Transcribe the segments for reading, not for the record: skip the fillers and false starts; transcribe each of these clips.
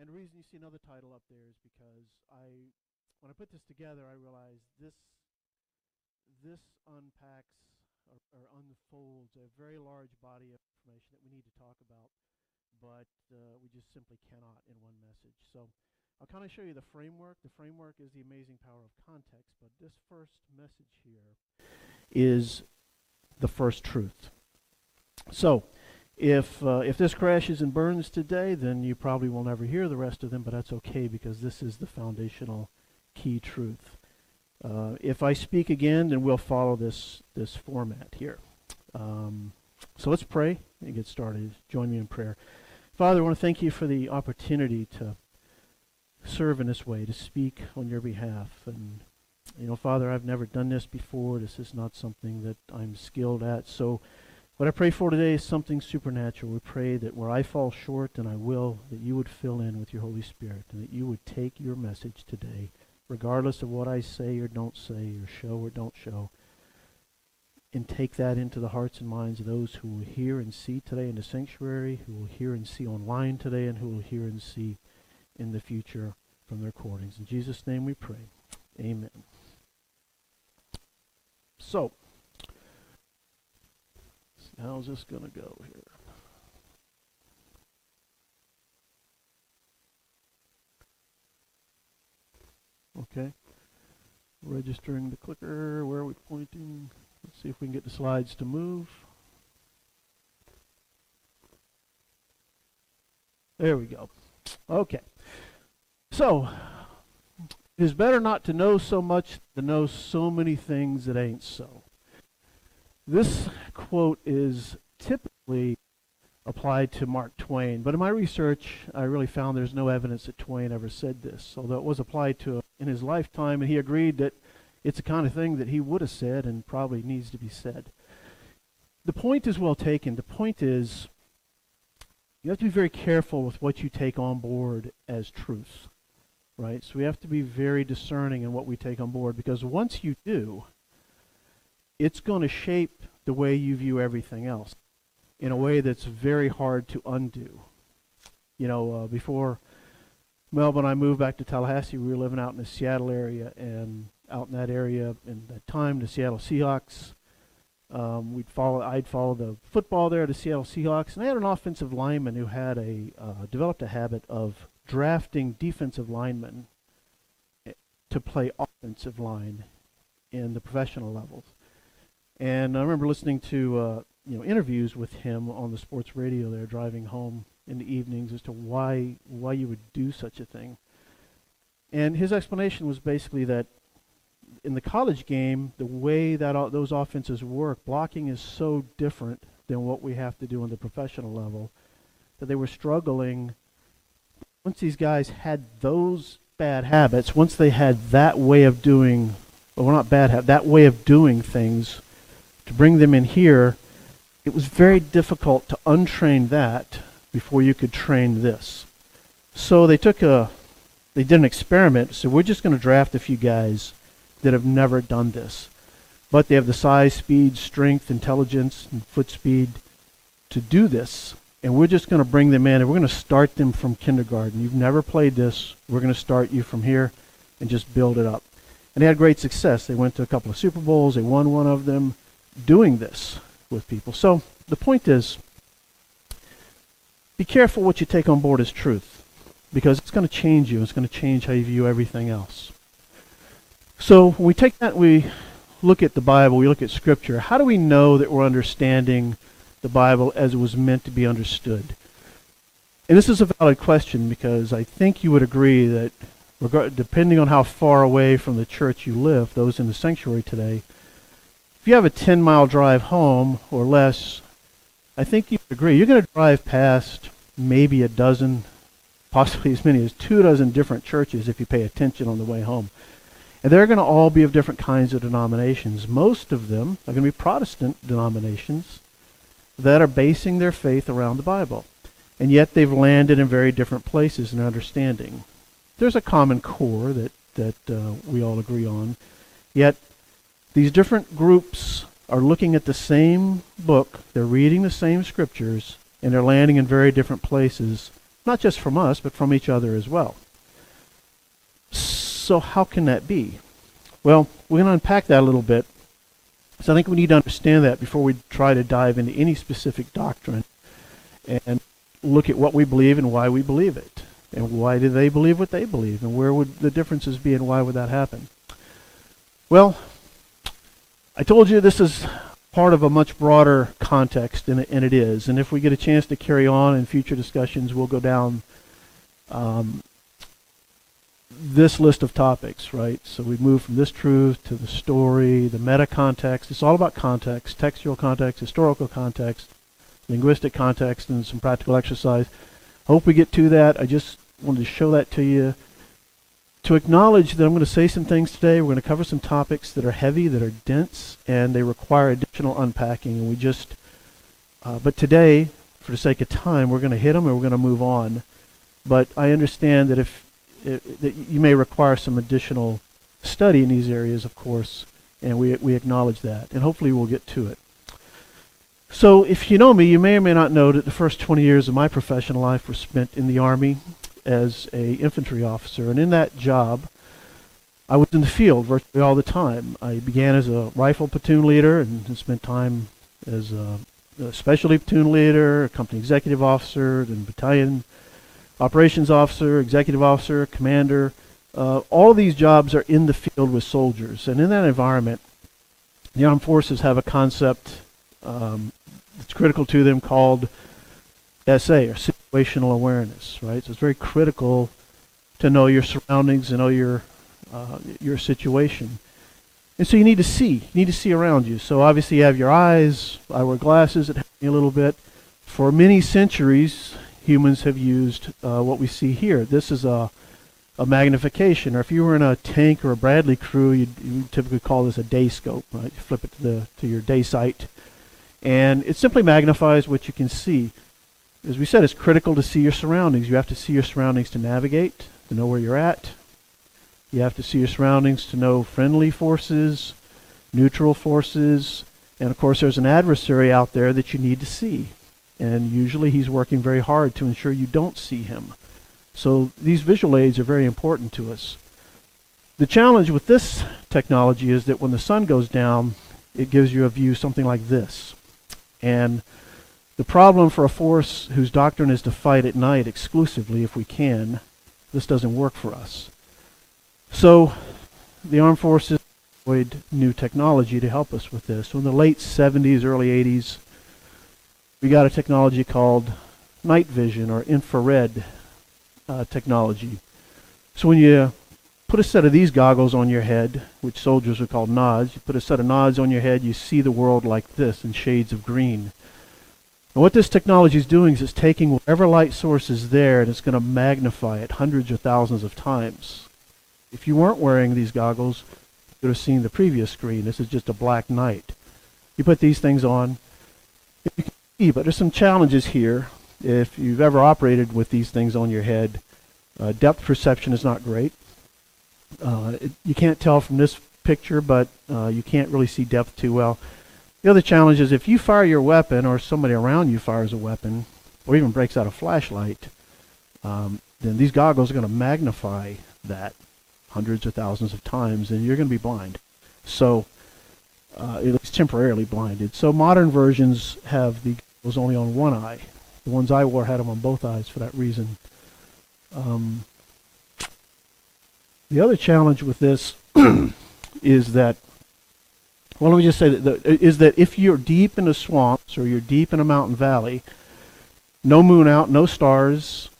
And the reason you see another title up there is because when I put this together, I realized this unpacks or unfolds a very large body of information that we need to talk about, but we just simply cannot in one message. So I'll kind of show you the framework. The framework is the amazing power of context, but this first message here is the first truth. So if this crashes and burns today, then you probably will never hear the rest of them, but that's okay because this is the foundational key truth. If I speak again, then we'll follow this format here. So let's pray and get started. Join me in prayer. Father, I want to thank you for the opportunity to serve in this way, to speak on your behalf. And, you know, Father, I've never done this before. This is not something that I'm skilled at. So what I pray for today is something supernatural. We pray that where I fall short, and I will, that you would fill in with your Holy Spirit and that you would take your message today, regardless of what I say or don't say or show or don't show, and take that into the hearts and minds of those who will hear and see today in the sanctuary, who will hear and see online today, and who will hear and see in the future from the recordings. In Jesus' name we pray. Amen. So, how's this going to go here? Okay, registering the clicker. Where are we pointing? Let's see if we can get the slides to move. There we go. Okay, so it is better not to know so much than to know so many things that ain't so. This quote is typically applied to Mark Twain, but in my research I really found there's no evidence that Twain ever said this, although it was applied to him in his lifetime, and he agreed that it's the kind of thing that he would have said and probably needs to be said. The point is well taken. The point is you have to be very careful with what you take on board as truth, right? So we have to be very discerning in what we take on board, because once you do, it's going to shape the way you view everything else in a way that's very hard to undo. You know, before Melbourne, I moved back to Tallahassee. We were living out in the Seattle area, and out in that area, in that time, the Seattle Seahawks. I'd follow the football there, the Seattle Seahawks, and they had an offensive lineman who had developed a habit of drafting defensive linemen to play offensive line in the professional levels. And I remember listening to interviews with him on the sports radio there, driving home in the evenings, as to why you would do such a thing. And his explanation was basically that in the college game, the way that those offenses work, blocking is so different than what we have to do on the professional level, that they were struggling. Once these guys had those bad habits, once they had that way of doing, well, not bad habit, that way of doing things, to bring them in here, it was very difficult to untrain that before you could train this. So they did an experiment. So we're just going to draft a few guys that have never done this, but they have the size, speed, strength, intelligence, and foot speed to do this. And we're just going to bring them in, and we're going to start them from kindergarten. You've never played this. We're going to start you from here and just build it up. And they had great success. They went to a couple of Super Bowls. They won one of them doing this with people. So the point is, be careful what you take on board as truth, because it's going to change you. It's going to change how you view everything else. So when we take that, we look at the Bible, we look at Scripture. How do we know that we're understanding the Bible as it was meant to be understood? And this is a valid question, because I think you would agree that depending on how far away from the church you live, those in the sanctuary today, if you have a 10-mile drive home or less, I think you agree, you're going to drive past maybe a dozen, possibly as many as 2 dozen different churches if you pay attention on the way home. And they're going to all be of different kinds of denominations. Most of them are going to be Protestant denominations that are basing their faith around the Bible. And yet they've landed in very different places in their understanding. There's a common core that we all agree on, yet these different groups are looking at the same book, they're reading the same scriptures, and they're landing in very different places not just from us, but from each other as well. So how can that be? Well, we're going to unpack that a little bit. So I think we need to understand that before we try to dive into any specific doctrine and look at what we believe and why we believe it. And why do they believe what they believe? And where would the differences be and why would that happen? Well, I told you this is part of a much broader context, and it is. And if we get a chance to carry on in future discussions, we'll go down this list of topics, right? So we move from this truth to the story, the meta context. It's all about context, textual context, historical context, linguistic context, and some practical exercise. I hope we get to that. I just wanted to show that to you, to acknowledge that I'm going to say some things today. We're going to cover some topics that are heavy, that are dense, and they require additional unpacking. And we just, but today, for the sake of time, we're going to hit them and we're going to move on. But I understand that that you may require some additional study in these areas, of course, and we acknowledge that. And hopefully we'll get to it. So if you know me, you may or may not know that the first 20 years of my professional life were spent in the Army as an infantry officer. And in that job, I was in the field virtually all the time. I began as a rifle platoon leader and spent time as a specialty platoon leader, a company executive officer, then battalion operations officer, executive officer, commander. All of these jobs are in the field with soldiers. And in that environment, the armed forces have a concept that's critical to them called SA, or situational awareness, right? So it's very critical to know your surroundings and know your situation. And so you need to see around you. So obviously you have your eyes. I wear glasses. It helps me a little bit. For many centuries, humans have used what we see here. This is a magnification, or if you were in a tank or a Bradley crew, you'd typically call this a day scope, right? You flip it to your day sight, and it simply magnifies what you can see. As we said, it's critical to see your surroundings. You have to see your surroundings to navigate, to know where you're at. You have to see your surroundings to know friendly forces, neutral forces, and of course there's an adversary out there that you need to see. And usually he's working very hard to ensure you don't see him. So these visual aids are very important to us. The challenge with this technology is that when the sun goes down, it gives you a view something like this. And the problem for a force whose doctrine is to fight at night exclusively, if we can, this doesn't work for us. So the armed forces employed new technology to help us with this. So in the late 70s, early 80s, we got a technology called night vision, or infrared technology. So when you put a set of these goggles on your head, which soldiers would call nods, you put a set of nods on your head, you see the world like this in shades of green. And what this technology is doing is it's taking whatever light source is there, and it's going to magnify it hundreds or thousands of times. If you weren't wearing these goggles, you would have seen the previous screen. This is just a black night. You put these things on, you can see, but there's some challenges here. If you've ever operated with these things on your head, depth perception is not great. You can't tell from this picture, but you can't really see depth too well. The other challenge is if you fire your weapon, or somebody around you fires a weapon, or even breaks out a flashlight, then these goggles are going to magnify that hundreds or thousands of times, and you're going to be blind. So at least temporarily blinded. So modern versions have the goggles only on one eye. The ones I wore had them on both eyes for that reason. The other challenge with this is that, well, let me just say that if you're deep in the swamps or you're deep in a mountain valley, no moon out, no stars,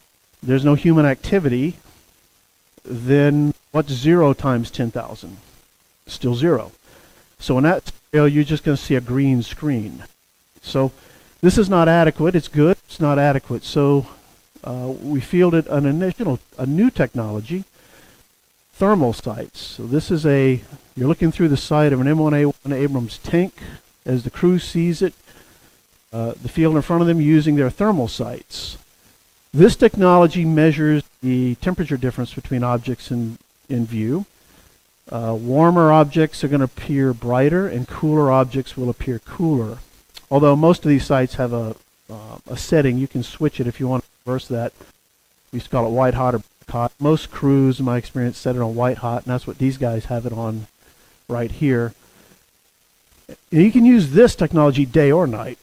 there's no human activity, then what's 0 times 10,000? Still 0. So in that scenario, you're just going to see a green screen. So this is not adequate. It's good. It's not adequate. So we fielded a new technology, thermal sights. So this is you're looking through the sight of an M1A1 Abrams tank as the crew sees it, the field in front of them using their thermal sights. This technology measures the temperature difference between objects in view. Warmer objects are going to appear brighter, and cooler objects will appear cooler. Although most of these sights have a setting, you can switch it if you want to reverse that. We used to call it white hot or hot. Most crews, in my experience, set it on white hot, and that's what these guys have it on right here. And you can use this technology day or night,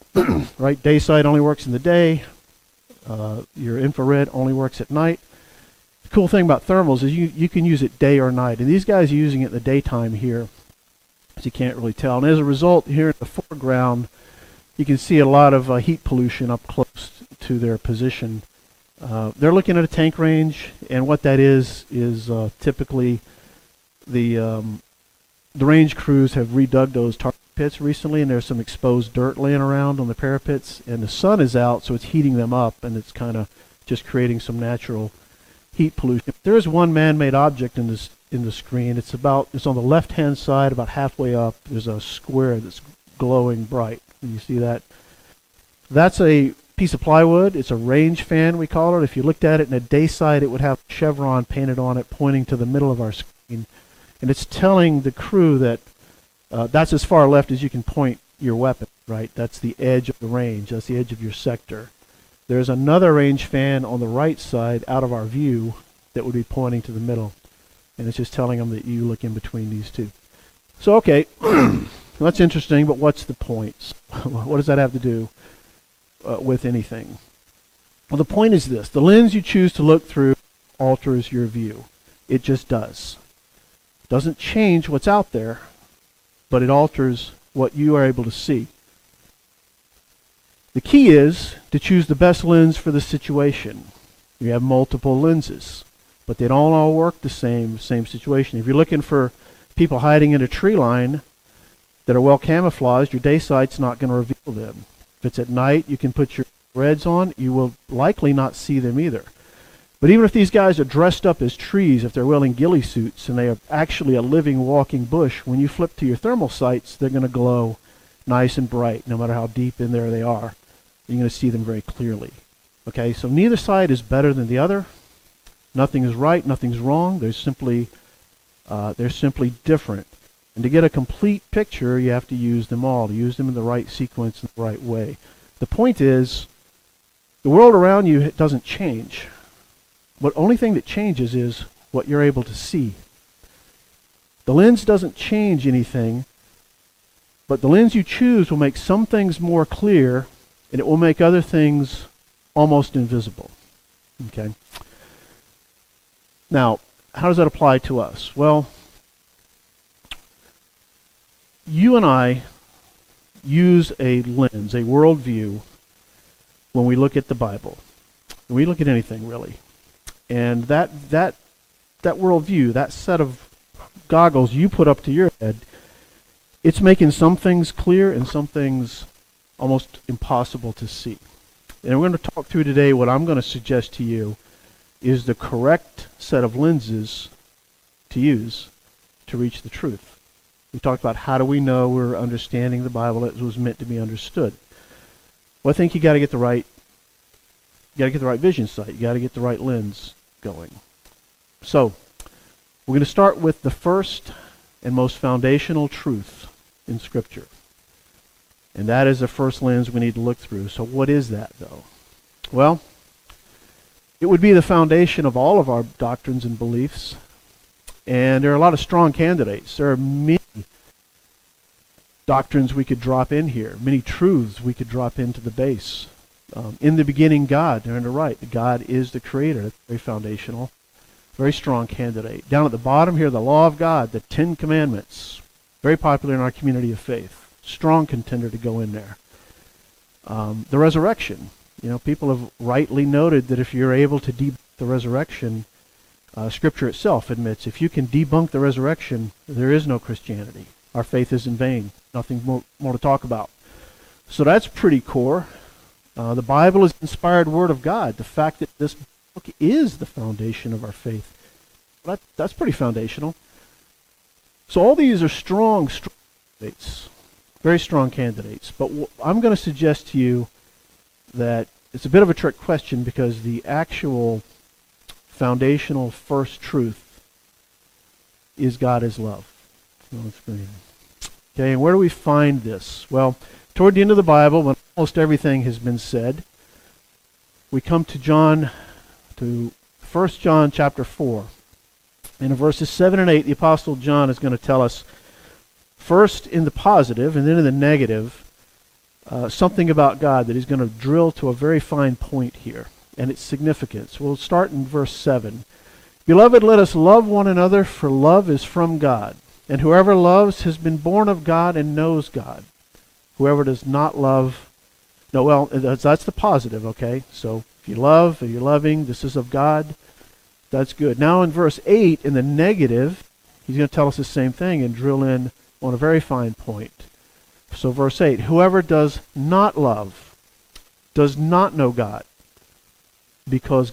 right? Day sight only works in the day. Your infrared only works at night. The cool thing about thermals is you can use it day or night. And these guys are using it in the daytime here, so you can't really tell. And as a result, here in the foreground, you can see a lot of heat pollution up close to their position. They're looking at a tank range, and what that is typically the range crews have redug those tar pits recently, and there's some exposed dirt laying around on the parapets, and the sun is out, so it's heating them up, and it's kind of just creating some natural heat pollution. There is one man-made object in the screen. It's on the left-hand side, about halfway up. There's a square that's glowing bright. And you see that? That's a piece of plywood. It's a range fan, we call it. If you looked at it in a day sight, it would have a chevron painted on it pointing to the middle of our screen, and it's telling the crew that that's as far left as you can point your weapon, right? That's the edge of the range. That's the edge of your sector. There's another range fan on the right side out of our view that would be pointing to the middle, and it's just telling them that you look in between these two. So okay, that's interesting, but what's the point? What does that have to do with anything? Well, the point is this: the lens you choose to look through alters your view. It just does. It doesn't change what's out there, but it alters what you are able to see. The key is to choose the best lens for the situation. You have multiple lenses, but they don't all work the same situation. If you're looking for people hiding in a tree line that are well camouflaged, your day sight's not going to reveal them. If it's at night, you can put your reds on. You will likely not see them either. But even if these guys are dressed up as trees, if they're wearing ghillie suits and they are actually a living, walking bush, when you flip to your thermal sights, they're going to glow nice and bright, no matter how deep in there they are. You're going to see them very clearly. Okay, so neither side is better than the other. Nothing is right, nothing's wrong. They're simply different. And to get a complete picture, you have to use them all, to use them in the right sequence and the right way. The point is, the world around you doesn't change. The only thing that changes is what you're able to see. The lens doesn't change anything, but the lens you choose will make some things more clear, and it will make other things almost invisible. Okay. Now, how does that apply to us? Well, you and I use a lens, a worldview, when we look at the Bible. We look at anything, really. And that worldview, that set of goggles you put up to your head, it's making some things clear and some things almost impossible to see. And we're going to talk through today what I'm going to suggest to you is the correct set of lenses to use to reach the truth. We talked about how do we know we're understanding the Bible as it was meant to be understood. Well, I think you got to get the right vision sight. You got to get the right lens going. So we're going to start with the first and most foundational truth in Scripture, and that is the first lens we need to look through. So what is that, though? Well, it would be the foundation of all of our doctrines and beliefs, and there are a lot of strong candidates. There are many doctrines we could drop in here, many truths we could drop into the base. In the beginning, God, they're in the right. God is the creator. That's very foundational, very strong candidate. Down at the bottom here, the law of God, the 10 commandments, very popular in our community of faith. Strong contender to go in there. The resurrection. You know, people have rightly noted that if you're able to debunk the resurrection, Scripture itself admits if you can debunk the resurrection, there is no Christianity. Our faith is in vain. Nothing more to talk about. So that's pretty core. The Bible is the inspired Word of God. The fact that this book is the foundation of our faith, that's pretty foundational. So all these are strong candidates, very strong candidates. But I'm going to suggest to you that it's a bit of a trick question, because the actual foundational first truth is God is love. Okay, and where do we find this? Well, toward the end of the Bible, when almost everything has been said, we come to John, to 1 John chapter 4. In verses 7 and 8, the Apostle John is going to tell us, first in the positive and then in the negative, something about God that he's going to drill to a very fine point here and its significance. We'll start in verse 7. Beloved, let us love one another, for love is from God. And whoever loves has been born of God and knows God. Whoever does not love... No, well, that's the positive, okay? So if you love, if you're loving, this is of God. That's good. Now in verse 8, in the negative, he's going to tell us the same thing and drill in on a very fine point. So verse 8, whoever does not love does not know God, because,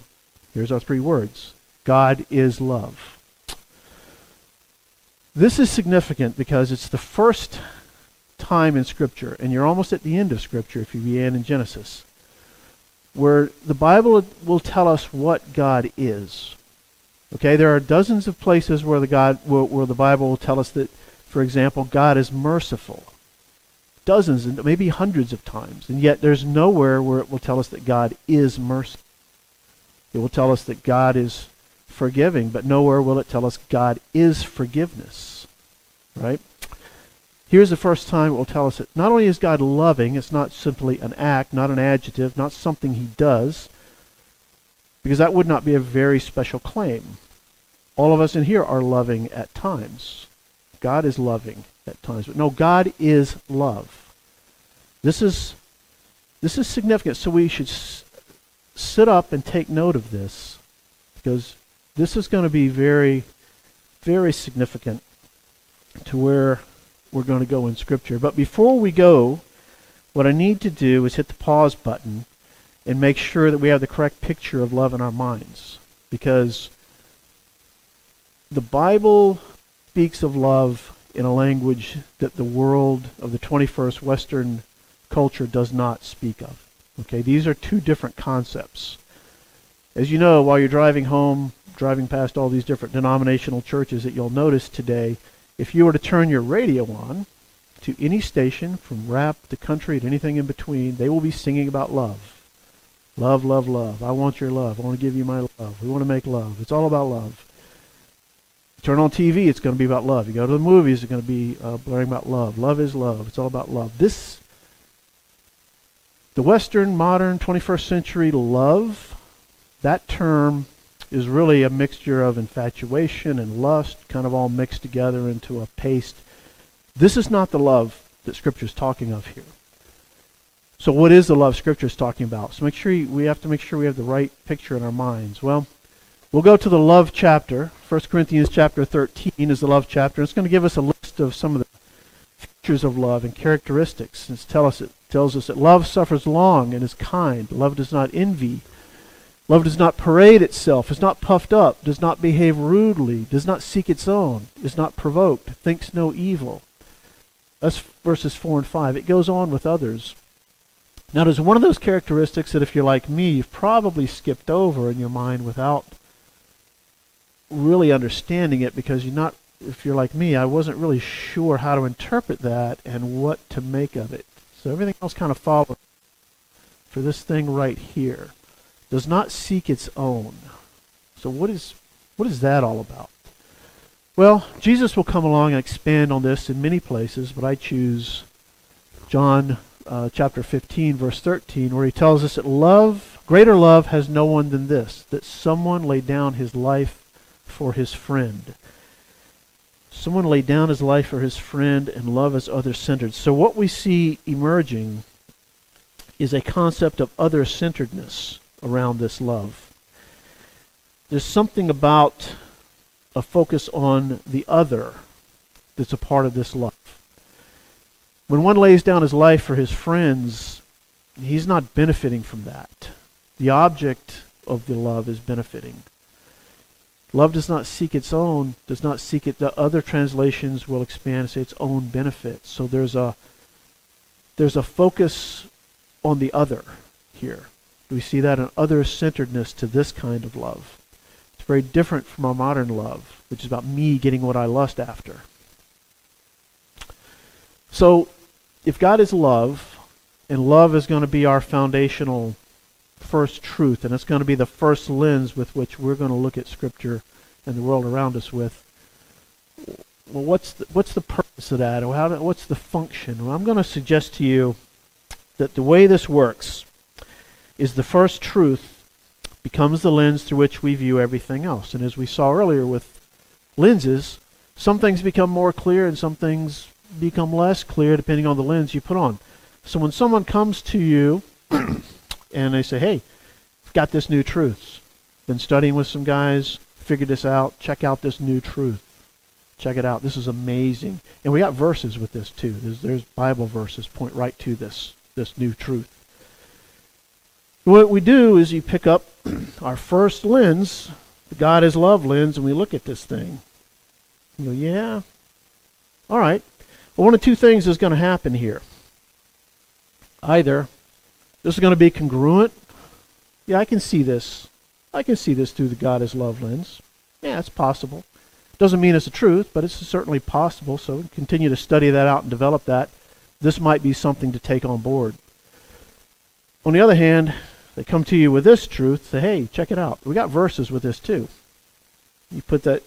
here's our three words, God is love. This is significant because it's the first time in Scripture, and you're almost at the end of Scripture if you began in Genesis, where the Bible will tell us what God is. Okay, there are dozens of places where the Bible will tell us that, for example, God is merciful. Dozens and maybe hundreds of times, and yet there's nowhere where it will tell us that God is merciful. It will tell us that God is forgiving, but nowhere will it tell us God is forgiveness. Right? Here's the first time it will tell us that not only is God loving, it's not simply an act, not an adjective, not something he does, because that would not be a very special claim. All of us in here are loving at times. God is loving at times. But no, God is love. This is significant, so we should sit up and take note of this, because this is going to be very, very significant to where we're going to go in Scripture. But before we go, what I need to do is hit the pause button and make sure that we have the correct picture of love in our minds, because the Bible speaks of love in a language that the world of the 21st Western culture does not speak of. Okay, these are two different concepts. As you know, while you're driving home, driving past all these different denominational churches that you'll notice today, if you were to turn your radio on to any station, from rap to country to anything in between, they will be singing about love. Love, love, love. I want your love. I want to give you my love. We want to make love. It's all about love. Turn on TV, it's going to be about love. You go to the movies, it's going to be blaring about love. Love is love. It's all about love. This, the Western, modern, 21st century love, that term is really a mixture of infatuation and lust, kind of all mixed together into a paste. This is not the love that Scripture is talking of here. So what is the love Scripture is talking about? So we have to make sure we have the right picture in our minds. Well, we'll go to the love chapter. 1 Corinthians chapter 13 is the love chapter. It's going to give us a list of some of the features of love and characteristics. It tells us that love suffers long and is kind. Love does not envy. Love does not parade itself, is not puffed up, does not behave rudely, does not seek its own, is not provoked, thinks no evil. That's verses 4 and 5. It goes on with others. Now there's one of those characteristics that if you're like me, you've probably skipped over in your mind without really understanding it, because if you're like me, I wasn't really sure how to interpret that and what to make of it. So everything else kind of follows for this thing right here. Does not seek its own. So what is that all about? Well, Jesus will come along and expand on this in many places, but I choose John chapter 15, verse 13, where he tells us that greater love has no one than this, that someone laid down his life for his friend. Someone laid down his life for his friend, and love is other-centered. So what we see emerging is a concept of other-centeredness around this love. There's something about a focus on the other that's a part of this love. When one lays down his life for his friends, he's not benefiting from that. The object of the love is benefiting. Love does not seek its own, does not seek it. The other translations will expand and say its own benefits. So there's a focus on the other here. We see that an other-centeredness to this kind of love. It's very different from our modern love, which is about me getting what I lust after. So if God is love, and love is going to be our foundational first truth, and it's going to be the first lens with which we're going to look at Scripture and the world around us with. Well, what's the purpose of that? Or what's the function? Well, I'm going to suggest to you that the way this works is the first truth becomes the lens through which we view everything else. And as we saw earlier with lenses, some things become more clear and some things become less clear depending on the lens you put on. So when someone comes to you and they say, hey, I've got this new truth. Been studying with some guys, figured this out. Check out this new truth. Check it out. This is amazing. And we got verses with this too. There's Bible verses point right to this new truth. What we do is you pick up our first lens, the God is love lens, and we look at this thing. You go, yeah, all right. Well, one of two things is going to happen here. Either this is going to be congruent. Yeah, I can see this. I can see this through the God is love lens. Yeah, it's possible. Doesn't mean it's the truth, but it's certainly possible. So continue to study that out and develop that. This might be something to take on board. On the other hand, they come to you with this truth, say, hey, check it out. We got verses with this too. You put the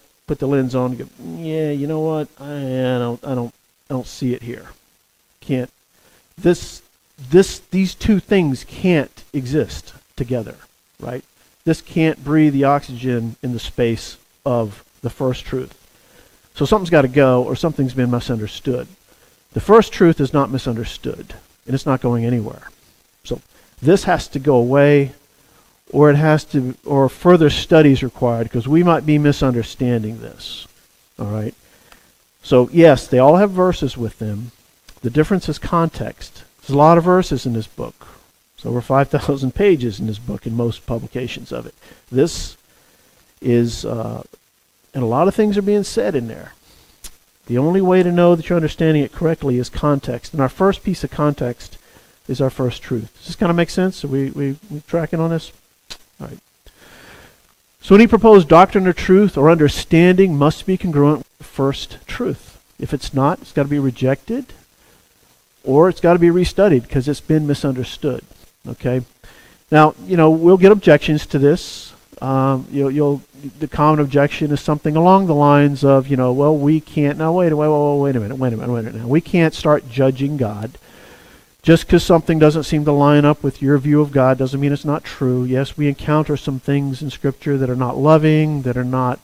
lens on, you go, yeah, you know what? I don't see it here. Can't these two things can't exist together, right? This can't breathe the oxygen in the space of the first truth. So something's got to go or something's been misunderstood. The first truth is not misunderstood and it's not going anywhere. So this has to go away, or it has to, or further studies required, because we might be misunderstanding this. All right. So yes, they all have verses with them. The difference is context. There's a lot of verses in this book. It's over 5,000 pages in this book in most publications of it. This is, and a lot of things are being said in there. The only way to know that you're understanding it correctly is context. And our first piece of context is our first truth. Does this kind of make sense? Are we tracking on this? All right. So any proposed doctrine or truth or understanding must be congruent with the first truth. If it's not, it's got to be rejected or it's got to be restudied because it's been misunderstood. Okay? Now, you know, we'll get objections to this. The common objection is something along the lines of, you know, well, we can't, now wait a minute, we can't start judging God. Just because something doesn't seem to line up with your view of God doesn't mean it's not true. Yes, we encounter some things in Scripture that are not loving, that are not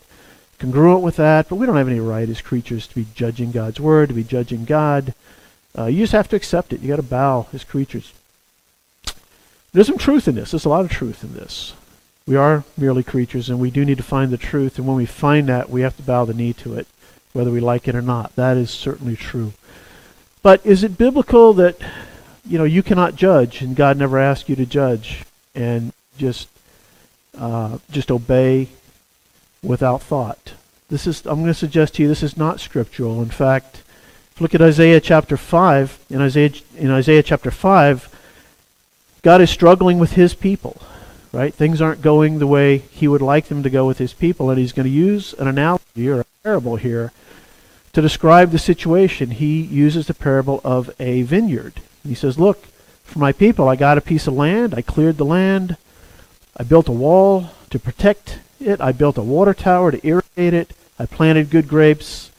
congruent with that, but we don't have any right as creatures to be judging God's Word, to be judging God. You just have to accept it. You got to bow as creatures. There's some truth in this. There's a lot of truth in this. We are merely creatures, and we do need to find the truth, and when we find that, we have to bow the knee to it, whether we like it or not. That is certainly true. But is it biblical that, you know, you cannot judge, and God never asked you to judge, and just obey without thought? I'm going to suggest to you, this is not scriptural. In fact, if you look at Isaiah chapter 5, in Isaiah chapter 5, God is struggling with His people, right? Things aren't going the way He would like them to go with His people, and He's going to use an analogy or a parable here to describe the situation. He uses the parable of a vineyard. He says, look, for my people, I got a piece of land. I cleared the land. I built a wall to protect it. I built a water tower to irrigate it. I planted good grapes.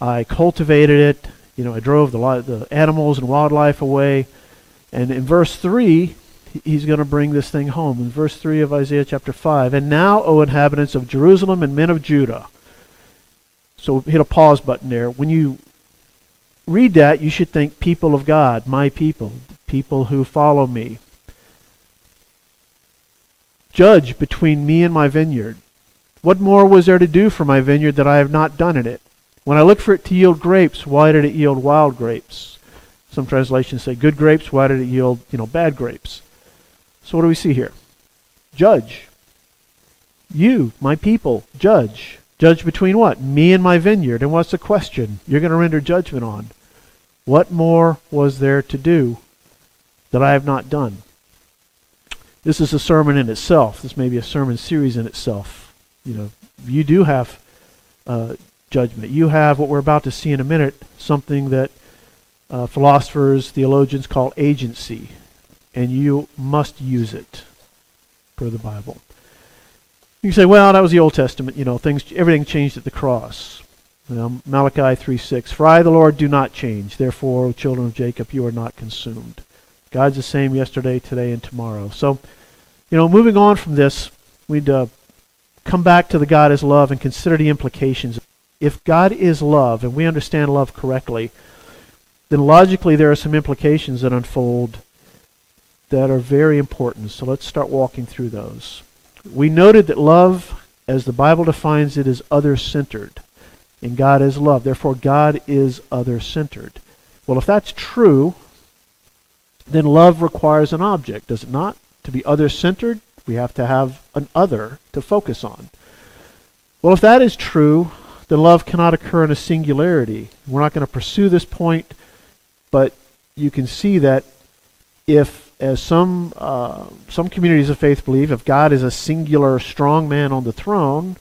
I cultivated it. You know, I drove the animals and wildlife away. And in verse 3, he's going to bring this thing home. In verse 3 of Isaiah chapter 5, and now, O inhabitants of Jerusalem and men of Judah. So hit a pause button there. When you read that, you should think people of God, my people, people who follow me. Judge between me and my vineyard. What more was there to do for my vineyard that I have not done in it? When I looked for it to yield grapes, why did it yield wild grapes? Some translations say good grapes, why did it yield, you know, bad grapes? So what do we see here? Judge. You, my people, judge. Judge between what? Me and my vineyard. And what's the question you're going to render judgment on? What more was there to do that I have not done? This is a sermon in itself. This may be a sermon series in itself. You know, you do have judgment. You have what we're about to see in a minute, something that philosophers, theologians call agency. And you must use it. per the Bible. You say, well, that was the Old Testament, you know, everything changed at the cross. You know, Malachi 3:6, for I, the Lord, do not change. Therefore, O children of Jacob, you are not consumed. God's the same yesterday, today, and tomorrow. So, you know, moving on from this, we'd come back to the God is love and consider the implications. If God is love, and we understand love correctly, then logically there are some implications that unfold that are very important. So let's start walking through those. We noted that love, as the Bible defines it, is other-centered. And God is love. Therefore, God is other-centered. Well, if that's true, then love requires an object, does it not? To be other-centered, we have to have an other to focus on. Well, if that is true, then love cannot occur in a singularity. We're not going to pursue this point, but you can see that if, as some communities of faith believe, if God is a singular strong man on the throne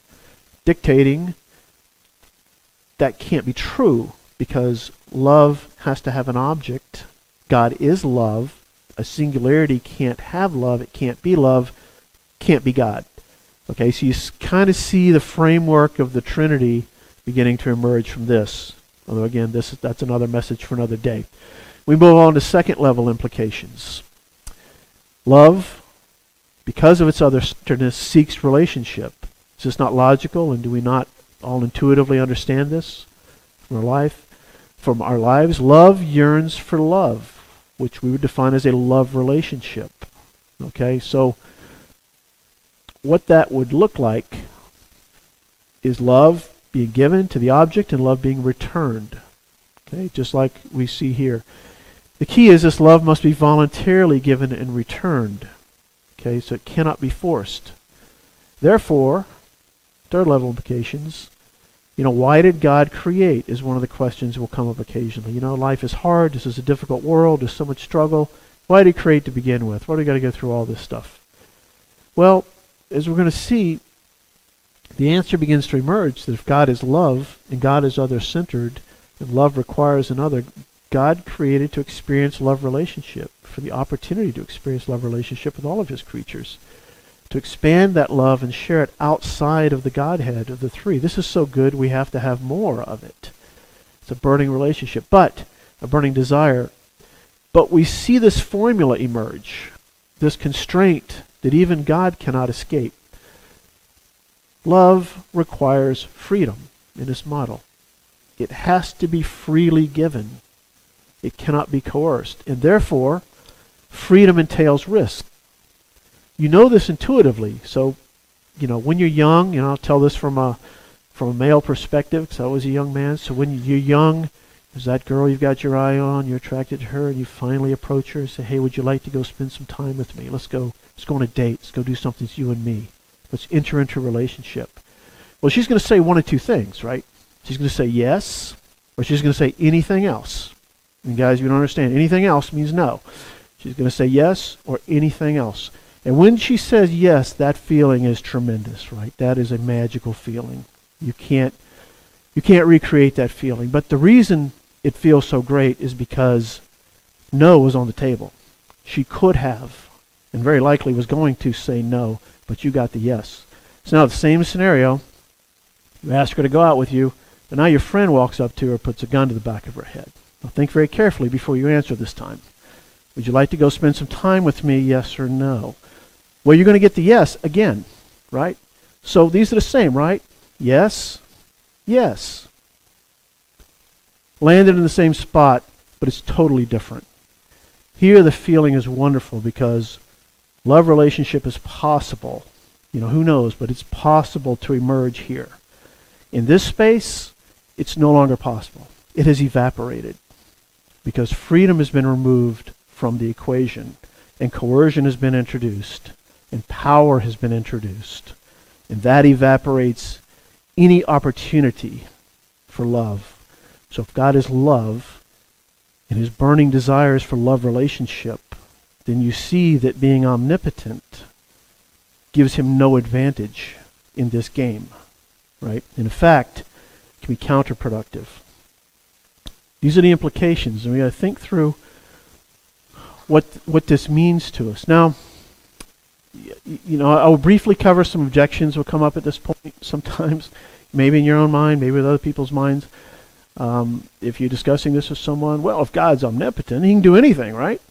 dictating, that can't be true because love has to have an object. God is love. A singularity can't have love. It can't be love. Can't be God. Okay, so you kind of see the framework of the Trinity beginning to emerge from this. Although again, that's another message for another day. We move on to second level implications. Love, because of its other-centeredness, seeks relationship. Is this not logical? And do we not all intuitively understand this from our life? From our lives, love yearns for love, which we would define as a love relationship. Okay, so what that would look like is love being given to the object and love being returned. Okay, just like we see here. The key is this love must be voluntarily given and returned. Okay, so it cannot be forced. Therefore, third level implications, you know, why did God create is one of the questions that will come up occasionally. You know, life is hard. This is a difficult world. There's so much struggle. Why did he create to begin with? Why do we got to go through all this stuff? Well, as we're going to see, the answer begins to emerge that if God is love and God is other-centered and love requires another, God created to experience love relationship, for the opportunity to experience love relationship with all of his creatures, to expand that love and share it outside of the Godhead of the three. This is so good, we have to have more of it. It's a burning relationship, but a burning desire. But we see this formula emerge, this constraint that even God cannot escape. Love requires freedom in this model. It has to be freely given. It cannot be coerced. And therefore, freedom entails risk. You know this intuitively, so, you know, when you're young, you know, I'll tell this from a male perspective, because I was a young man, so when you're young, there's that girl you've got your eye on, you're attracted to her, and you finally approach her and say, hey, would you like to go spend some time with me? Let's go on a date, let's go do something, it's you and me. Let's enter into a relationship. Well, she's going to say one of two things, right? She's going to say yes, or she's going to say anything else. And guys, you don't understand, anything else means no. She's going to say yes or anything else. And when she says yes, that feeling is tremendous, right? That is a magical feeling. You can't recreate that feeling. But the reason it feels so great is because no was on the table. She could have, and very likely was going to say no, but you got the yes. So now the same scenario, you ask her to go out with you, but now your friend walks up to her, puts a gun to the back of her head. Now think very carefully before you answer this time. Would you like to go spend some time with me, yes or no? Well, you're going to get the yes again, right? So these are the same, right? Yes, yes. Landed in the same spot, but it's totally different. Here the feeling is wonderful because love relationship is possible. You know, who knows, but it's possible to emerge here. In this space, it's no longer possible. It has evaporated because freedom has been removed from the equation, and coercion has been introduced, and power has been introduced, and that evaporates any opportunity for love. So if God is love, and his burning desires for love relationship, then you see that being omnipotent gives him no advantage in this game, right? In fact, it can be counterproductive. These are the implications, and we got to think through what this means to us. Now, you know, I'll briefly cover some objections will come up at this point sometimes, maybe in your own mind, maybe with other people's minds. If you're discussing this with someone, well, if God's omnipotent, he can do anything, right?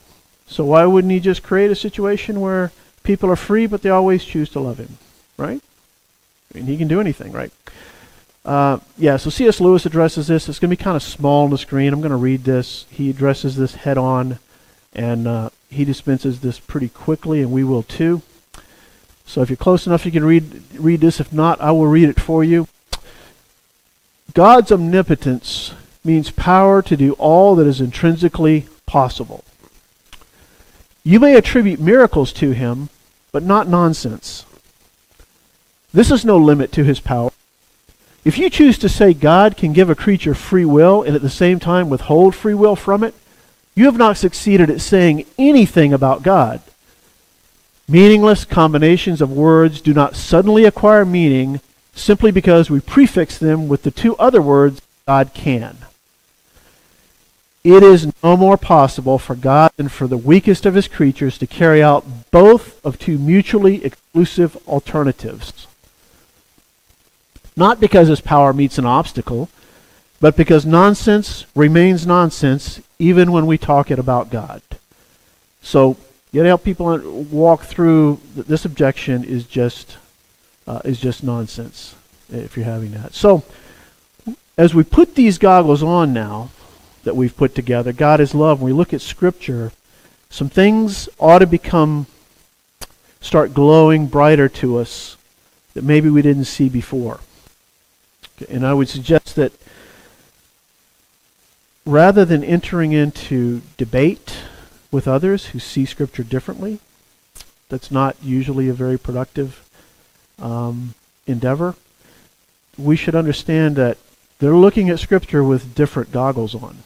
So why wouldn't he just create a situation where people are free, but they always choose to love him, right? I mean, he can do anything, right? So C.S. Lewis addresses this. It's going to be kind of small on the screen. I'm going to read this. He addresses this head on, and he dispenses this pretty quickly, and we will too. So if you're close enough, you can read this. If not, I will read it for you. God's omnipotence means power to do all that is intrinsically possible. You may attribute miracles to him, but not nonsense. This is no limit to his power. If you choose to say God can give a creature free will and at the same time withhold free will from it, you have not succeeded at saying anything about God. Meaningless combinations of words do not suddenly acquire meaning simply because we prefix them with the two other words, God can. It is no more possible for God than for the weakest of his creatures to carry out both of two mutually exclusive alternatives. Not because his power meets an obstacle, but because nonsense remains nonsense even when we talk it about God. So, you gotta help people walk through this objection is just nonsense if you're having that. So, as we put these goggles on now that we've put together, God is love, when we look at Scripture, some things ought to start glowing brighter to us that maybe we didn't see before. Okay, and I would suggest that rather than entering into debate with others who see Scripture differently, that's not usually a very productive endeavor, we should understand that they're looking at Scripture with different goggles on.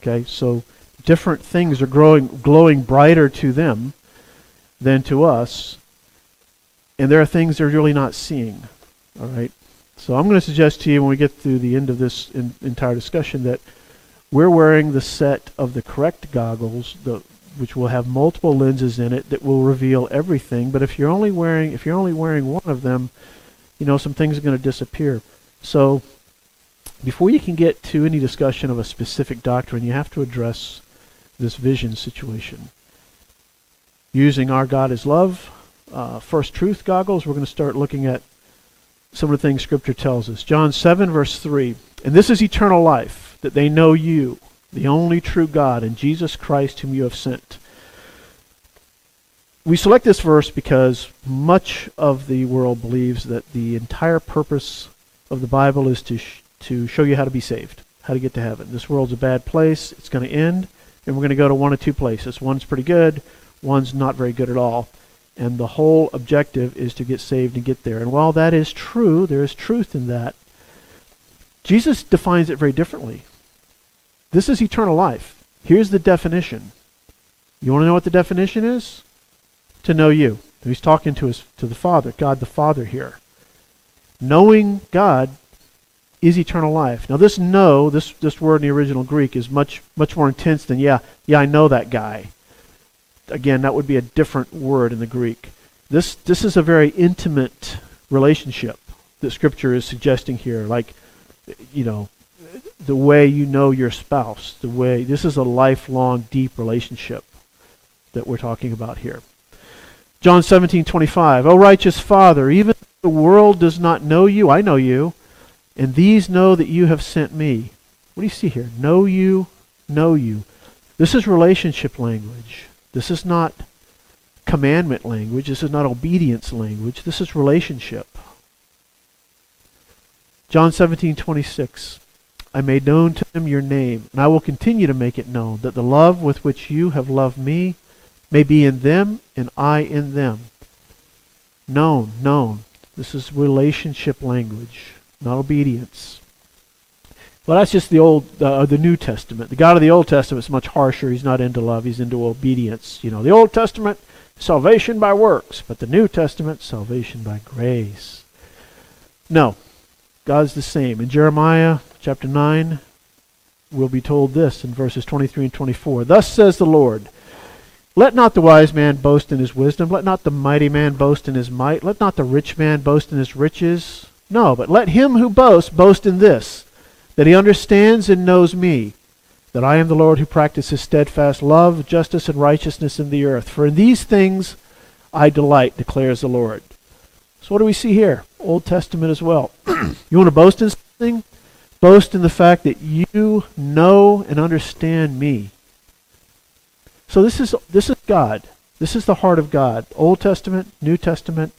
Okay, so different things are glowing brighter to them than to us, and there are things they're really not seeing. All right, so I'm going to suggest to you when we get through the end of this entire discussion that we're wearing the set of the correct goggles, which will have multiple lenses in it that will reveal everything. But if you're only wearing one of them, you know, some things are going to disappear. So before you can get to any discussion of a specific doctrine, you have to address this vision situation. Using our God is love, First Truth goggles, we're going to start looking at some of the things Scripture tells us. John 7, verse 3, and this is eternal life, that they know you, the only true God, and Jesus Christ whom you have sent. We select this verse because much of the world believes that the entire purpose of the Bible is to show you how to be saved, how to get to heaven. This world's a bad place, it's going to end, and we're going to go to one of two places. One's pretty good, one's not very good at all. And the whole objective is to get saved and get there. And while that is true, there is truth in that, Jesus defines it very differently. This is eternal life. Here's the definition. You want to know what the definition is? To know you. He's talking to the Father, God the Father here. Knowing God is eternal life. Now this know, this word in the original Greek is much more intense than, yeah, I know that guy. Again, that would be a different word in the Greek. This is a very intimate relationship that Scripture is suggesting here. Like, you know, the way you know your spouse, this is a lifelong, deep relationship that we're talking about here. John 17:25. O righteous Father, even if the world does not know you, I know you, and these know that you have sent me. What do you see here? Know you, know you. This is relationship language. This is not commandment language. This is not obedience language. This is relationship. John 17:26. I made known to them your name, and I will continue to make it known, that the love with which you have loved me may be in them, and I in them. Known. This is relationship language, not obedience. Well, that's just the New Testament. The God of the Old Testament is much harsher. He's not into love. He's into obedience. You know, the Old Testament, salvation by works. But the New Testament, salvation by grace. No, God's the same. In Jeremiah chapter 9, we'll be told this in verses 23 and 24. Thus says the Lord, Let not the wise man boast in his wisdom. Let not the mighty man boast in his might. Let not the rich man boast in his riches. No, but let him who boasts boast in this, that he understands and knows me, that I am the Lord who practices steadfast love, justice, and righteousness in the earth. For in these things I delight, declares the Lord. So what do we see here? Old Testament as well. You want to boast in something? Boast in the fact that you know and understand me. So this is God. This is the heart of God. Old Testament, New Testament,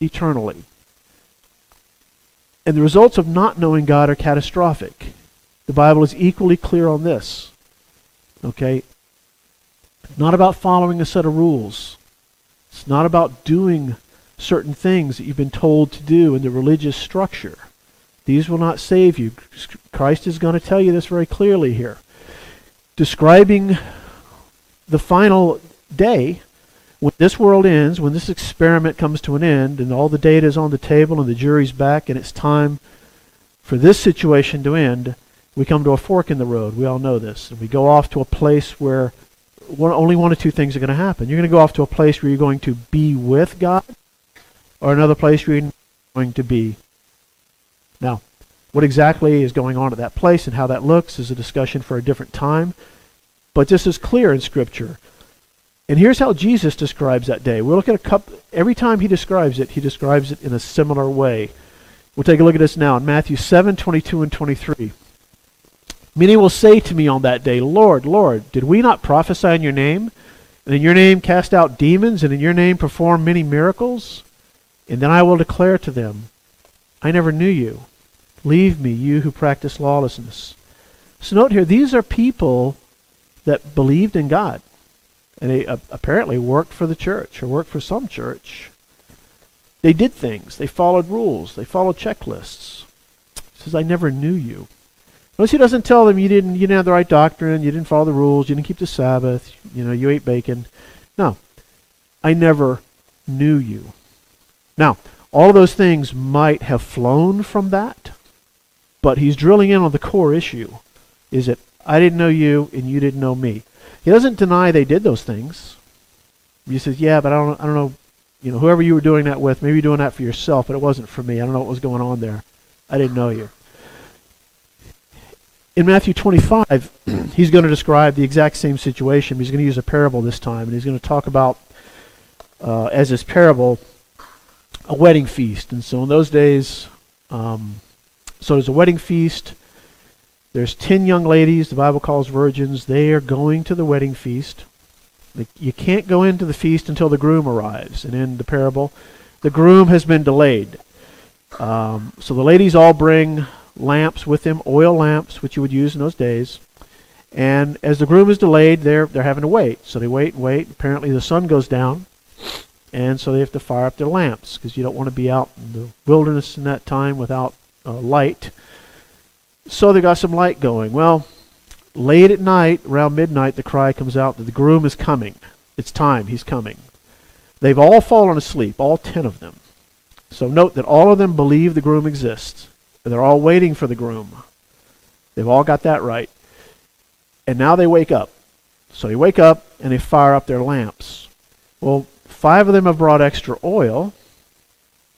eternally. And the results of not knowing God are catastrophic. The Bible is equally clear on this. Okay? It's not about following a set of rules. It's not about doing certain things that you've been told to do in the religious structure. These will not save you. Christ is going to tell you this very clearly here. Describing the final day, when this world ends, when this experiment comes to an end, and all the data is on the table and the jury's back and it's time for this situation to end, we come to a fork in the road. We all know this. And we go off to a place where only one of two things are going to happen. You're going to go off to a place where you're going to be with God, or another place where you're going to be. Now, what exactly is going on at that place and how that looks is a discussion for a different time. But this is clear in Scripture. And here's how Jesus describes that day. We'll look at a couple. Every time he describes it in a similar way. We'll take a look at this now in Matthew 7:22 and 23. Many will say to me on that day, Lord, Lord, did we not prophesy in your name? And in your name cast out demons, and in your name perform many miracles? And then I will declare to them, I never knew you. Leave me, you who practice lawlessness. So note here, these are people that believed in God. And they apparently worked for the church, or worked for some church. They did things. They followed rules. They followed checklists. He says, I never knew you. Notice he doesn't tell them you didn't have the right doctrine, you didn't follow the rules, you didn't keep the Sabbath, you ate bacon. No. I never knew you. Now, all of those things might have flown from that, but he's drilling in on the core issue, is that I didn't know you and you didn't know me. He doesn't deny they did those things. He says, yeah, but I don't know, whoever you were doing that with, maybe you're doing that for yourself, but it wasn't for me. I don't know what was going on there. I didn't know you. In Matthew 25, he's going to describe the exact same situation. He's going to use a parable this time, and he's going to talk about, as his parable, a wedding feast. And so in those days, so there's a wedding feast. There's 10 young ladies, the Bible calls virgins. They are going to the wedding feast. You can't go into the feast until the groom arrives. And in the parable, the groom has been delayed. So the ladies all bring lamps with them, oil lamps, which you would use in those days. And as the groom is delayed, they're having to wait. So they wait and wait. Apparently the sun goes down, and so they have to fire up their lamps, because you don't want to be out in the wilderness in that time without light. So they got some light going. Well, late at night, around midnight, the cry comes out that the groom is coming. It's time, he's coming. They've all fallen asleep, all 10 of them. So note that all of them believe the groom exists. And they're all waiting for the groom. They've all got that right. And now they wake up. So they wake up and they fire up their lamps. Well, 5 of them have brought extra oil,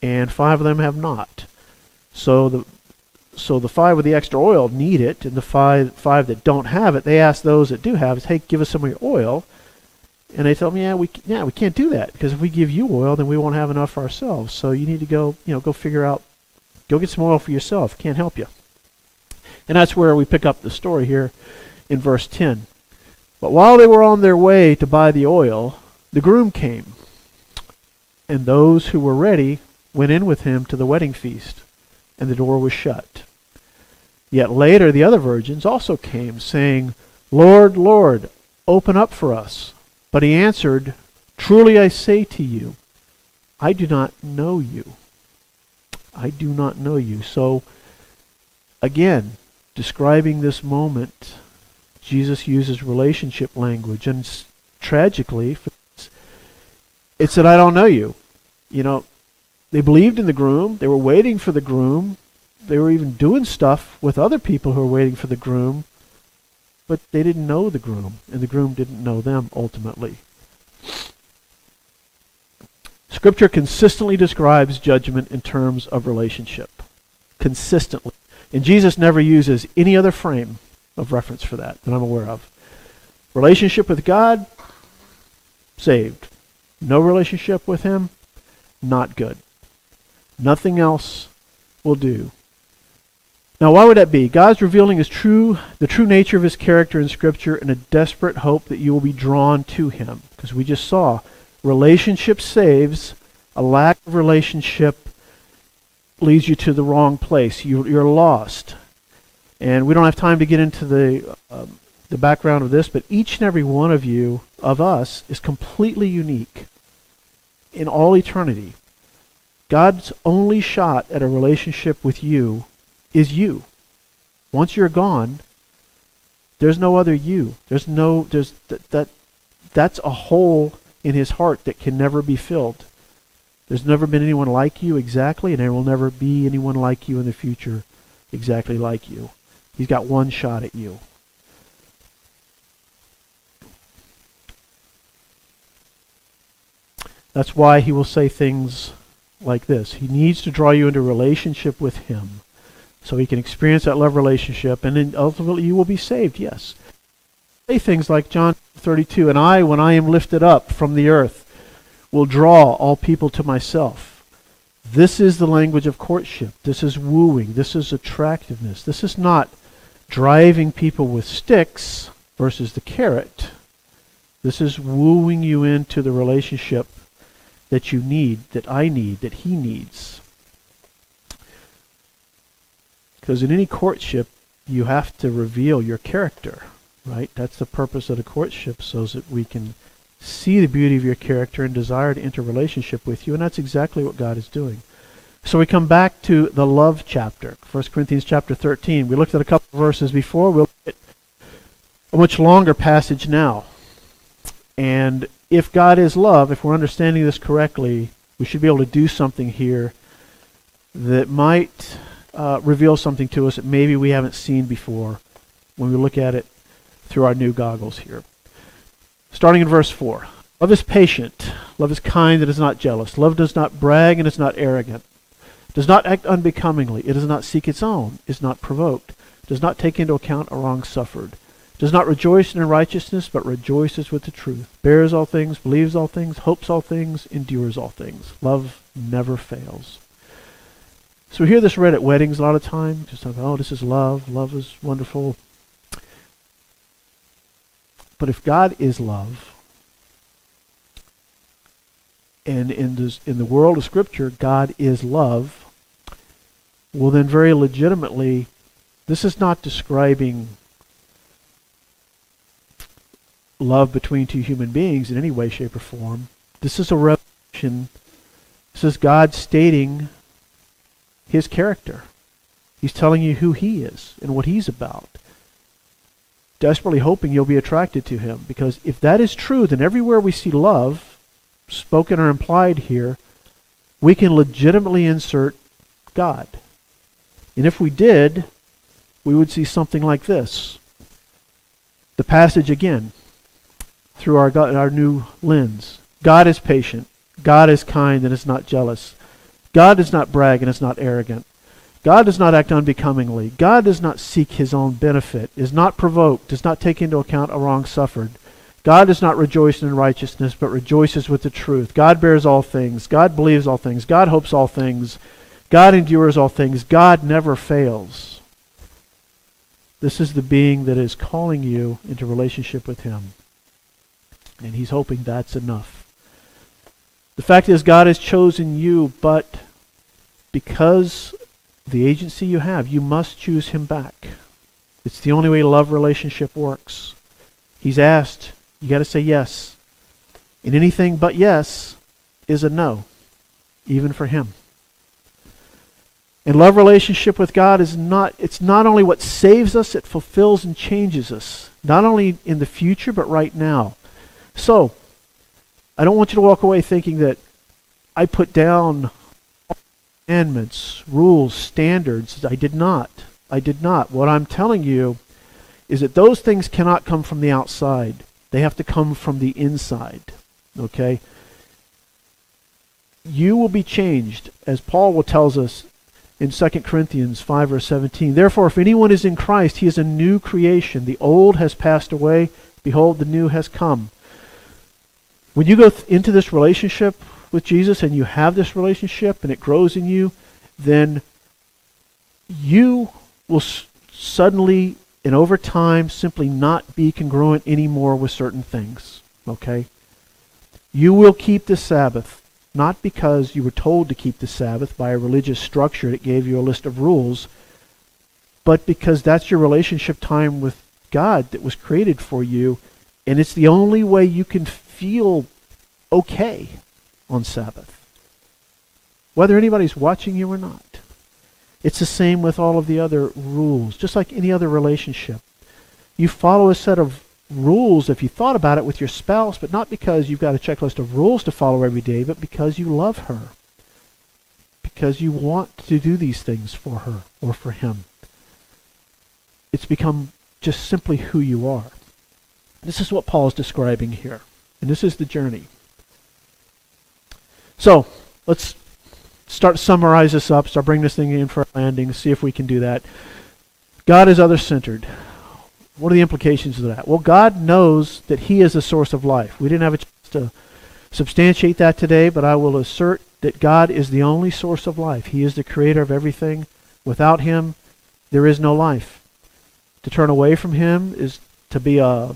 and 5 of them have not. So the 5 with the extra oil need it, and the five that don't have it, they ask those that do have it, hey, give us some of your oil. And they tell them, yeah, we can't do that, because if we give you oil, then we won't have enough for ourselves. So you need to go figure out. Go get some oil for yourself. Can't help you. And that's where we pick up the story here in verse 10. But while they were on their way to buy the oil, the groom came, and those who were ready went in with him to the wedding feast, and the door was shut. Yet later the other virgins also came, saying, Lord, Lord, open up for us. But he answered, Truly I say to you, I do not know you. I do not know you. So, again, describing this moment, Jesus uses relationship language. And tragically, it said, I don't know you. They believed in the groom. They were waiting for the groom. They were even doing stuff with other people who were waiting for the groom. But they didn't know the groom, and the groom didn't know them ultimately. Scripture consistently describes judgment in terms of relationship. Consistently. And Jesus never uses any other frame of reference for that I'm aware of. Relationship with God, saved. No relationship with Him, not good. Nothing else will do. Now, why would that be? God's revealing the true nature of His character in Scripture in a desperate hope that you will be drawn to Him. Because we just saw, relationship saves, a lack of relationship leads you to the wrong place. You're lost. And we don't have time to get into the background of this, but each and every one of you, of us, is completely unique in all eternity. God's only shot at a relationship with you is you. Once you're gone, there's no other you. That's a hole in His heart that can never be filled. There's never been anyone like you exactly, and there will never be anyone like you in the future exactly like you. He's got one shot at you. That's why He will say things like this. He needs to draw you into relationship with Him, so He can experience that love relationship, and then ultimately you will be saved, yes. Say things like John 32, and I, when I am lifted up from the earth, will draw all people to myself. This is the language of courtship. This is wooing. This is attractiveness. This is not driving people with sticks versus the carrot. This is wooing you into the relationship that you need, that I need, that He needs. Because in any courtship, you have to reveal your character, right? That's the purpose of the courtship, so that we can see the beauty of your character and desire to enter relationship with you, and that's exactly what God is doing. So we come back to the love chapter, 1 Corinthians chapter 13. We looked at a couple of verses before. We'll look at a much longer passage now. And if God is love, if we're understanding this correctly, we should be able to do something here that might reveal something to us that maybe we haven't seen before when we look at it through our new goggles here. Starting in verse 4. Love is patient. Love is kind and is not jealous. Love does not brag and is not arrogant. Does not act unbecomingly. It does not seek its own. Is not provoked. Does not take into account a wrong suffered. Does not rejoice in unrighteousness, but rejoices with the truth. Bears all things, believes all things, hopes all things, endures all things. Love never fails. So we hear this read at weddings a lot of times. Just like, oh, this is love. Love is wonderful. But if God is love, and in the world of Scripture, God is love, well then very legitimately, this is not describing love between two human beings in any way, shape, or form. This is a revelation. This is God stating His character. He's telling you who He is and what He's about. Desperately hoping you'll be attracted to Him. Because if that is true, then everywhere we see love, spoken or implied here, we can legitimately insert God. And if we did, we would see something like this. The passage again, through our new lens. God is patient. God is kind and is not jealous. God does not brag and is not arrogant. God does not act unbecomingly. God does not seek His own benefit, is not provoked, does not take into account a wrong suffered. God does not rejoice in unrighteousness, but rejoices with the truth. God bears all things. God believes all things. God hopes all things. God endures all things. God never fails. This is the being that is calling you into relationship with Him. And He's hoping that's enough. The fact is, God has chosen you, but because the agency you have, you must choose Him back. It's the only way love relationship works. He's asked, you got to say yes. And anything but yes is a no, even for Him. And love relationship with God is it's not only what saves us, it fulfills and changes us. Not only in the future, but right now. So, I don't want you to walk away thinking that I put down commandments, rules, standards. I did not. What I'm telling you is that those things cannot come from the outside. They have to come from the inside. Okay? You will be changed, as Paul tells us in 2 Corinthians 5, verse 17. Therefore, if anyone is in Christ, he is a new creation. The old has passed away. Behold, the new has come. When you go into this relationship with Jesus and you have this relationship and it grows in you, then you will suddenly and over time simply not be congruent anymore with certain things. Okay? You will keep the Sabbath, not because you were told to keep the Sabbath by a religious structure that gave you a list of rules, but because that's your relationship time with God that was created for you, and it's the only way you can feel okay on Sabbath, whether anybody's watching you or not. It's the same with all of the other rules, just like any other relationship. You follow a set of rules, if you thought about it, with your spouse, but not because you've got a checklist of rules to follow every day, but because you love her, because you want to do these things for her or for him. It's become just simply who you are. This is what Paul is describing here, and this is the journey. So, let's start to summarize this up, start bringing this thing in for a landing, see if we can do that. God is other-centered. What are the implications of that? Well, God knows that He is the source of life. We didn't have a chance to substantiate that today, but I will assert that God is the only source of life. He is the creator of everything. Without Him, there is no life. To turn away from Him is to be a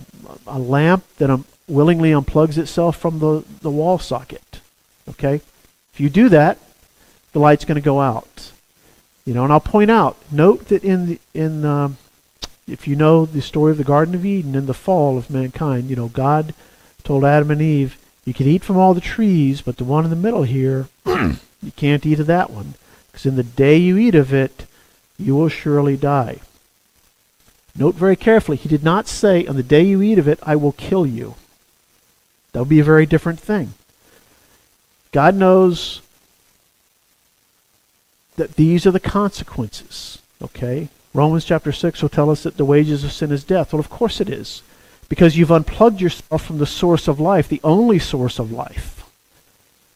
lamp that willingly unplugs itself from the wall socket. Okay? If you do that, the light's going to go out. You know, and I'll point out, note that if you know the story of the Garden of Eden and the fall of mankind, you know, God told Adam and Eve, you can eat from all the trees, but the one in the middle here, you can't eat of that one. Because in the day you eat of it, you will surely die. Note very carefully, He did not say, on the day you eat of it, I will kill you. That would be a very different thing. God knows that these are the consequences, okay? Romans chapter 6 will tell us that the wages of sin is death. Well, of course it is, because you've unplugged yourself from the source of life, the only source of life.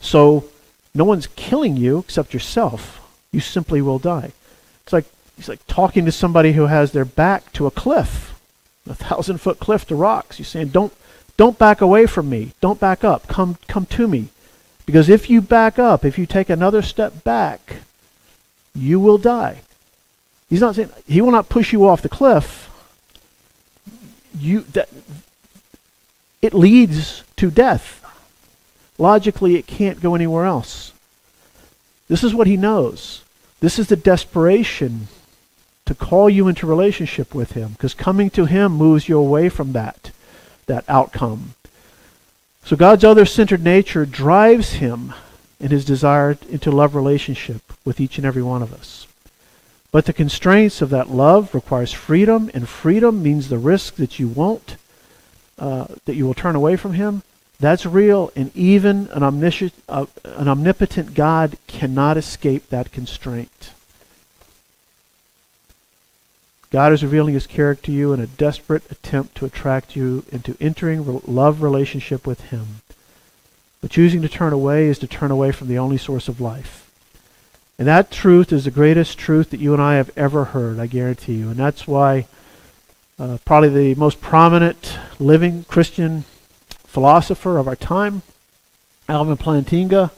So no one's killing you except yourself. You simply will die. It's like talking to somebody who has their back to a cliff, a 1,000-foot cliff to rocks. You're saying, don't back away from me. Don't back up. Come to me. Because if you back up, if you take another step back, you will die. He's not saying, He will not push you off the cliff. It leads to death. Logically, it can't go anywhere else. This is what He knows. This is the desperation to call you into relationship with Him, because coming to Him moves you away from that outcome. So God's other-centered nature drives Him and His desire into love relationship with each and every one of us. But the constraints of that love requires freedom, and freedom means the risk that you will turn away from Him. That's real, and even an omnipotent God cannot escape that constraint. God is revealing His character to you in a desperate attempt to attract you into entering love relationship with Him. But choosing to turn away is to turn away from the only source of life. And that truth is the greatest truth that you and I have ever heard, I guarantee you. And that's why probably the most prominent living Christian philosopher of our time, Alvin Plantinga,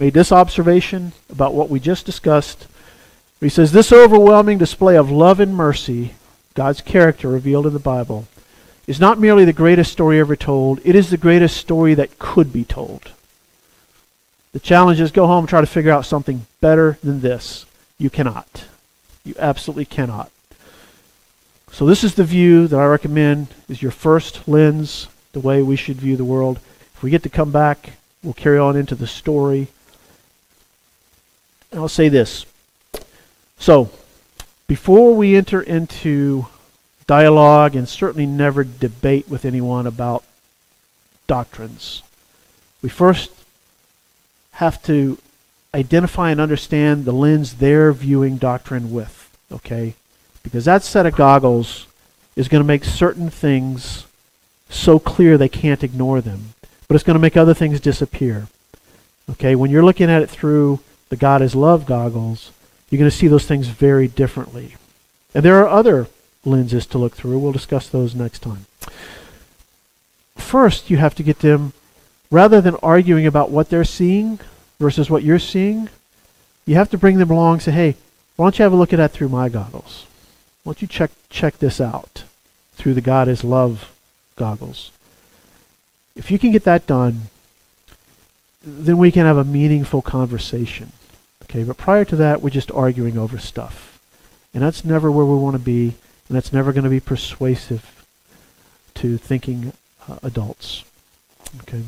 made this observation about what we just discussed. He says, this overwhelming display of love and mercy, God's character revealed in the Bible, is not merely the greatest story ever told, it is the greatest story that could be told. The challenge is go home and try to figure out something better than this. You cannot. You absolutely cannot. So this is the view that I recommend is your first lens, the way we should view the world. If we get to come back, we'll carry on into the story. And I'll say this. So, before we enter into dialogue and certainly never debate with anyone about doctrines, we first have to identify and understand the lens they're viewing doctrine with, okay? Because that set of goggles is going to make certain things so clear they can't ignore them. But it's going to make other things disappear. Okay, when you're looking at it through the God is love goggles, you're going to see those things very differently. And there are other lenses to look through. We'll discuss those next time. First, you have to get them, rather than arguing about what they're seeing versus what you're seeing, you have to bring them along and say, hey, why don't you have a look at that through my goggles? Why don't you check this out through the God is love goggles? If you can get that done, then we can have a meaningful conversation. Okay, but prior to that, we're just arguing over stuff. And that's never where we want to be, and that's never going to be persuasive to thinking adults. Okay.